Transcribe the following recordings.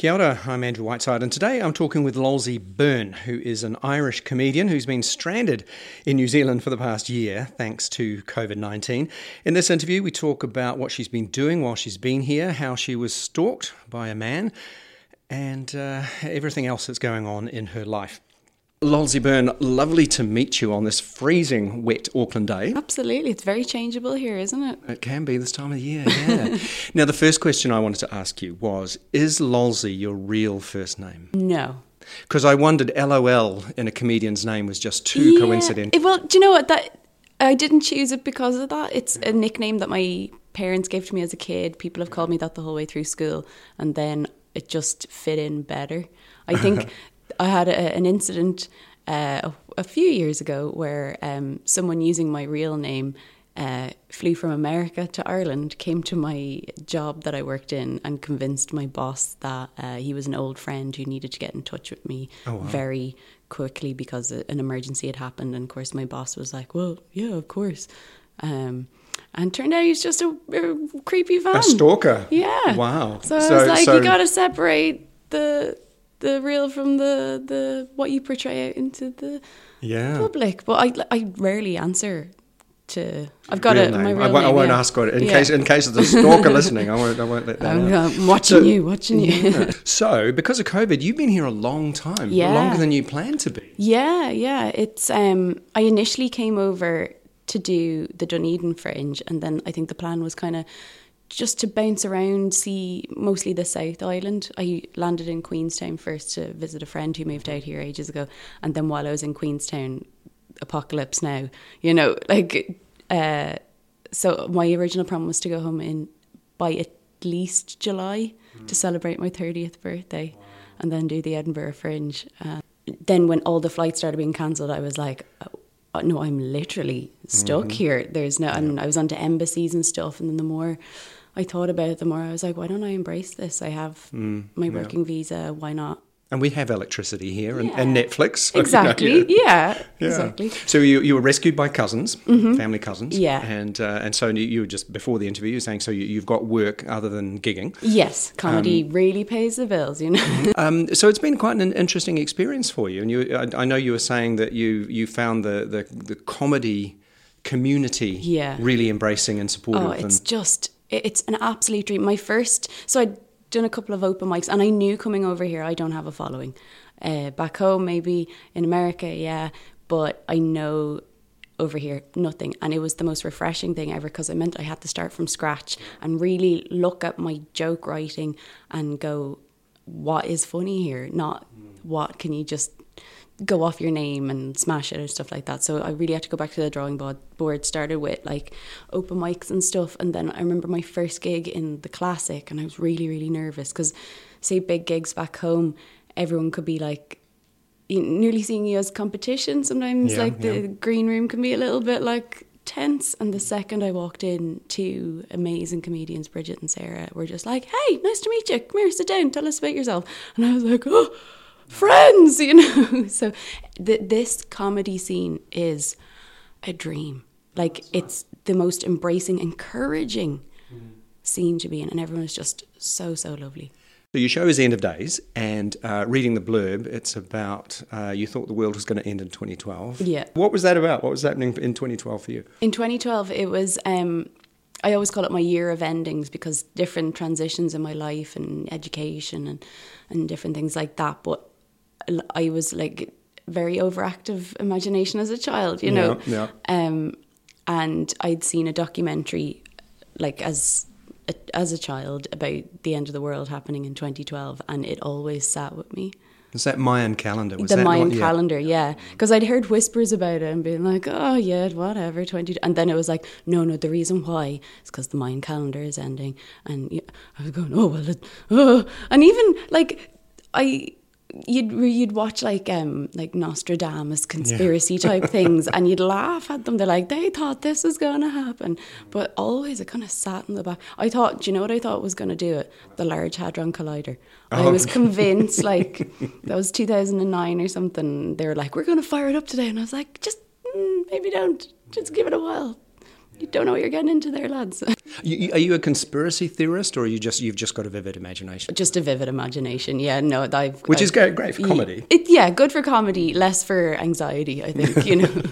Kia ora, I'm Andrew Whiteside, and today I'm talking with Lolsey Byrne, who is an Irish comedian who's been stranded in New Zealand for the past year thanks to COVID-19. In this interview, we talk about what she's been doing while she's been here, how she was stalked by a man, and everything else that's going on in her life. Lolsey Byrne, lovely to meet you on this freezing wet Auckland day. Absolutely. It's very changeable here, isn't it? It can be this time of year, yeah. Now, the first question I wanted to ask you was, is Lolsey your real first name? No. Because I wondered, LOL in a comedian's name was just too coincidental. Well, do you know what? I didn't choose it because of that. It's a nickname that my parents gave to me as a kid. People have called me that the whole way through school. And then it just fit in better, I think. I had an incident a few years ago where someone using my real name flew from America to Ireland, came to my job that I worked in, and convinced my boss that he was an old friend who needed to get in touch with me very quickly because an emergency had happened. And of course, my boss was like, "Well, yeah, of course." And turned out he was just a creepy van. A stalker. Yeah. Wow. So I was like, you got to separate the real from the what you portray out into the public. But I rarely answer to I won't ask what in case of the stalker listening. I won't let that out. I'm watching you. Yeah. So because of COVID, you've been here a long time, longer than you planned to be. Yeah. It's I initially came over to do the Dunedin Fringe, and then I think the plan was kind of just to bounce around, see mostly the South Island. I landed in Queenstown first to visit a friend who moved out here ages ago. And then while I was in Queenstown, apocalypse now, so my original plan was to go home by at least July to celebrate my 30th birthday and then do the Edinburgh Fringe. Then when all the flights started being cancelled, I was like, oh, no, I'm literally stuck here. There's no, and I was onto embassies and stuff. And then the more I thought about it, the more I was like, why don't I embrace this? I have my working visa. Why not? And we have electricity here and Netflix. Exactly. Exactly. So you were rescued by cousins, family cousins. Yeah. And so you were just before the interview, you were saying, so you've got work other than gigging. Yes. Comedy really pays the bills, So it's been quite an interesting experience for you. And I know you were saying that you found the comedy community really embracing and supportive. Oh, it's just, it's an absolute dream. My first, so I done a couple of open mics, and I knew coming over here I don't have a following. Back home, maybe in America, but I know over here nothing, and it was the most refreshing thing ever because it meant I had to start from scratch and really look at my joke writing and go, what is funny here, not what can you just go off your name and smash it and stuff like that. So I really had to go back to the drawing board, started with like open mics and stuff. And then I remember my first gig in the Classic, and I was really, really nervous because say big gigs back home, everyone could be like nearly seeing you as competition. Sometimes the green room can be a little bit like tense. And the second I walked in, two amazing comedians, Bridget and Sarah, were just like, "Hey, nice to meet you. Come here, sit down, tell us about yourself." And I was like, oh, friends, So this comedy scene is a dream. Like it's the most embracing, encouraging scene to be in, and everyone is just so lovely. So your show is End of Days, and reading the blurb, it's about you thought the world was going to end in 2012. Yeah. What was that about? What was happening in 2012 for you? In 2012, it was. I always call it my year of endings because different transitions in my life and education and different things like that. But I was like very overactive imagination as a child, . Yeah. And I'd seen a documentary like as a child about the end of the world happening in 2012, and it always sat with me. Is that Mayan calendar? Calendar, yeah. Because I'd heard whispers about it and being like, oh, yeah, whatever, 20... And then it was like, no, the reason why is because the Mayan calendar is ending. And I was going, And even, like, you'd watch, like Nostradamus conspiracy-type things, and you'd laugh at them. They're like, they thought this was going to happen. But always it kind of sat in the back. I thought, do you know what I thought was going to do it? The Large Hadron Collider. Oh. I was convinced, like, that was 2009 or something. They were like, we're going to fire it up today. And I was like, just maybe don't. Just give it a while. you don't know what you're getting into there, lads. Are you a conspiracy theorist, or are you you've just got a vivid imagination? Just a vivid imagination, yeah. No, which is great for comedy. Good for comedy, less for anxiety, I think. You know,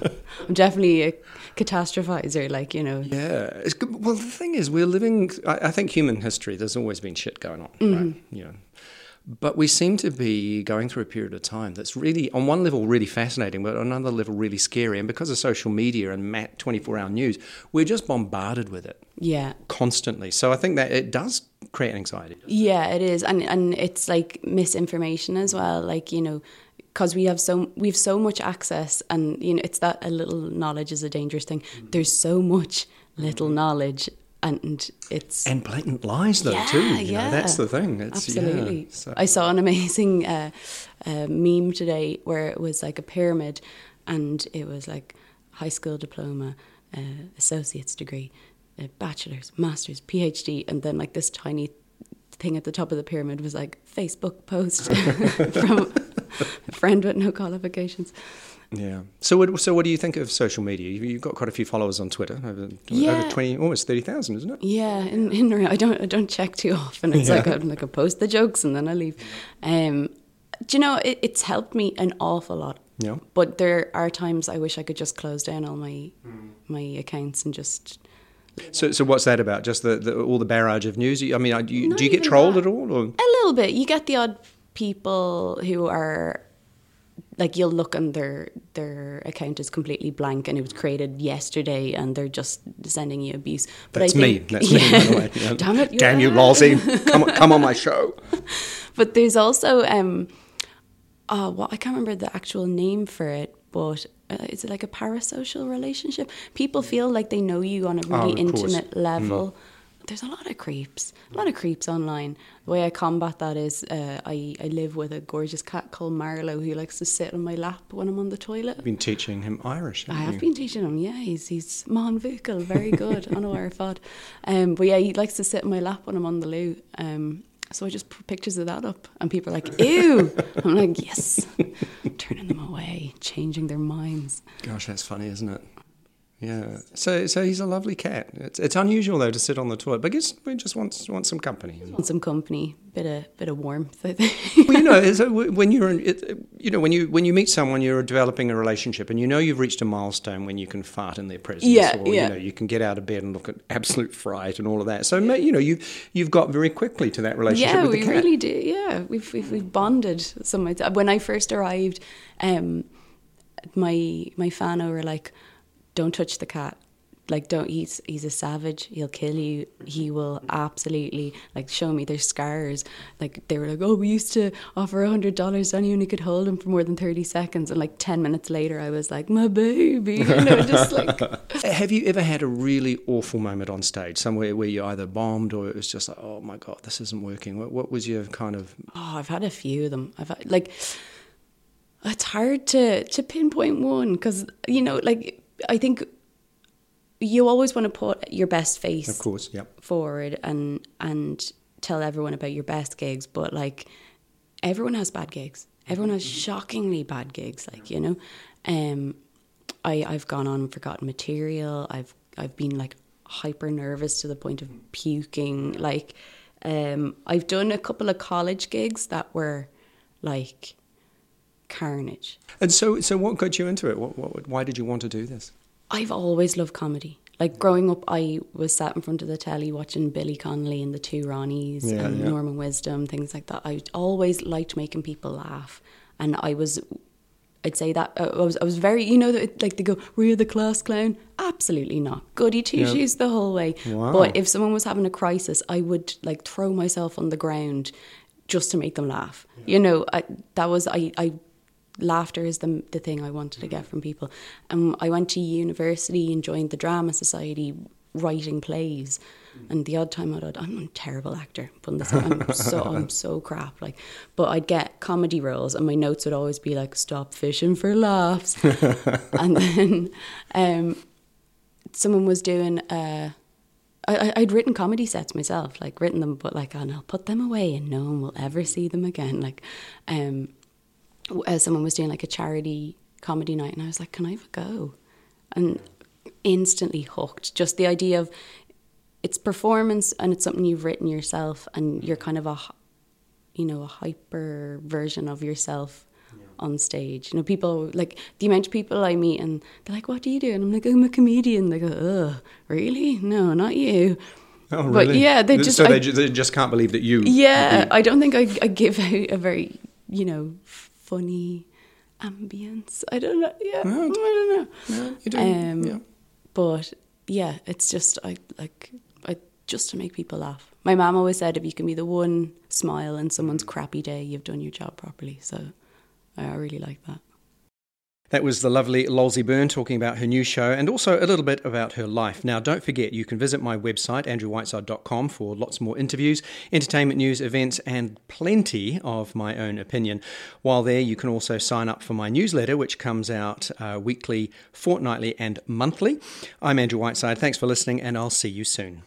I'm definitely a catastrophizer, like, you know. Yeah, it's good. Well, the thing is, we're living. I think human history, there's always been shit going on, right? You know. But we seem to be going through a period of time that's really, on one level, really fascinating, but on another level, really scary. And because of social media and 24-hour news, we're just bombarded with it. Yeah. Constantly. So I think that it does create anxiety. Yeah, it is. And it's like misinformation as well. Like, you know, because we have so much access, and, you know, it's that a little knowledge is a dangerous thing. There's so much little knowledge. And blatant lies, though, too. You know, that's the thing. Absolutely. Yeah, so. I saw an amazing meme today where it was like a pyramid, and it was like high school diploma, associate's degree, bachelor's, master's, PhD, and then like this tiny thing at the top of the pyramid was like Facebook post from a friend with no qualifications. Yeah. So what do you think of social media? You've got quite a few followers on Twitter, over 20, almost 30,000, isn't it? Yeah. I don't check too often. It's like I post the jokes and then I leave. Do you know, it's helped me an awful lot. Yeah. But there are times I wish I could just close down all my accounts and just. So what's that about? Just all the barrage of news. I mean, do you get trolled at all? Or? A little bit. You get the odd people who are. Like, you'll look and their account is completely blank and it was created yesterday and they're just sending you abuse. But That's me, by the way. Yeah. Damn it. Damn you, Lolsey. Come on my show. But there's also, I can't remember the actual name for it, but is it like a parasocial relationship? People feel like they know you on a really intimate level. There's a lot of creeps online. The way I combat that is I live with a gorgeous cat called Marlowe who likes to sit on my lap when I'm on the toilet. You've been teaching him Irish, haven't you? I have been teaching him, yeah. He's mon vocal, very good, on our fod. But yeah, he likes to sit on my lap when I'm on the loo. So I just put pictures of that up and people are like, ew. I'm like, yes, turning them away, changing their minds. Gosh, that's funny, isn't it? Yeah, so he's a lovely cat. It's unusual though to sit on the toilet, but I guess we just want some company. Want some company, bit of warmth, I think. Well, you know, when you meet someone, you're developing a relationship, and you know you've reached a milestone when you can fart in their presence, you know, you can get out of bed and look at absolute fright and all of that. So you know, you've got very quickly to that relationship. Yeah, with the cat. Really do. Yeah, we've bonded so much. When I first arrived, my whānau were like, don't touch the cat. Like, don't. He's a savage. He'll kill you. He will absolutely, like, show me their scars. Like, they were like, oh, we used to offer $100 on you and you could hold him for more than 30 seconds. And, like, 10 minutes later, I was like, my baby. You know, just like. Have you ever had a really awful moment on stage? Somewhere where you either bombed or it was just like, oh, my God, this isn't working. What was your kind of. Oh, I've had a few of them. I've had, like, it's hard to pinpoint one because, you know, like. I think you always want to put your best face forward and tell everyone about your best gigs, but like everyone has bad gigs. Everyone has shockingly bad gigs, like, you know. I've gone on and forgotten material. I've been like hyper nervous to the point of puking. Like I've done a couple of college gigs that were like carnage. And so what got you into it? Why did you want to do this? I've always loved comedy. Like, growing up, I was sat in front of the telly watching Billy Connolly and the Two Ronnies and Norman Wisdom, things like that. I always liked making people laugh, and I was very, you know, like they go, "Were you the class clown?" Absolutely not. Goody two-shoes the whole way. Wow. But if someone was having a crisis, I would like throw myself on the ground just to make them laugh. Yeah. You know, laughter is the thing I wanted to get from people. And I went to university and joined the Drama Society, writing plays. And the odd time I'm a terrible actor. I'm so crap. Like, but I'd get comedy roles, and my notes would always be like, "Stop fishing for laughs." And then someone was doing. I'd written comedy sets myself, like written them, but like, and I'll put them away, and no one will ever see them again. Like, someone was doing like a charity comedy night, and I was like, can I have a go? And instantly hooked. Just the idea of it's performance and it's something you've written yourself, and you're kind of a hyper version of yourself on stage. You know, people, like, the amount of people I meet and they're like, what do you do? And I'm like, I'm a comedian. They go, oh, really? No, not you. Oh, really? But yeah, they just can't believe that you... Yeah, I don't think I give out a very, funny ambience. I don't know. Yeah, right. I don't know. Yeah, you do. Yeah. But yeah, it's just, just to make people laugh. My mum always said, if you can be the one smile in someone's crappy day, you've done your job properly. So I really like that. That was the lovely Lolsey Byrne talking about her new show and also a little bit about her life. Now, don't forget, you can visit my website, andrewwhiteside.com, for lots more interviews, entertainment news, events, and plenty of my own opinion. While there, you can also sign up for my newsletter, which comes out weekly, fortnightly, and monthly. I'm Andrew Whiteside. Thanks for listening, and I'll see you soon.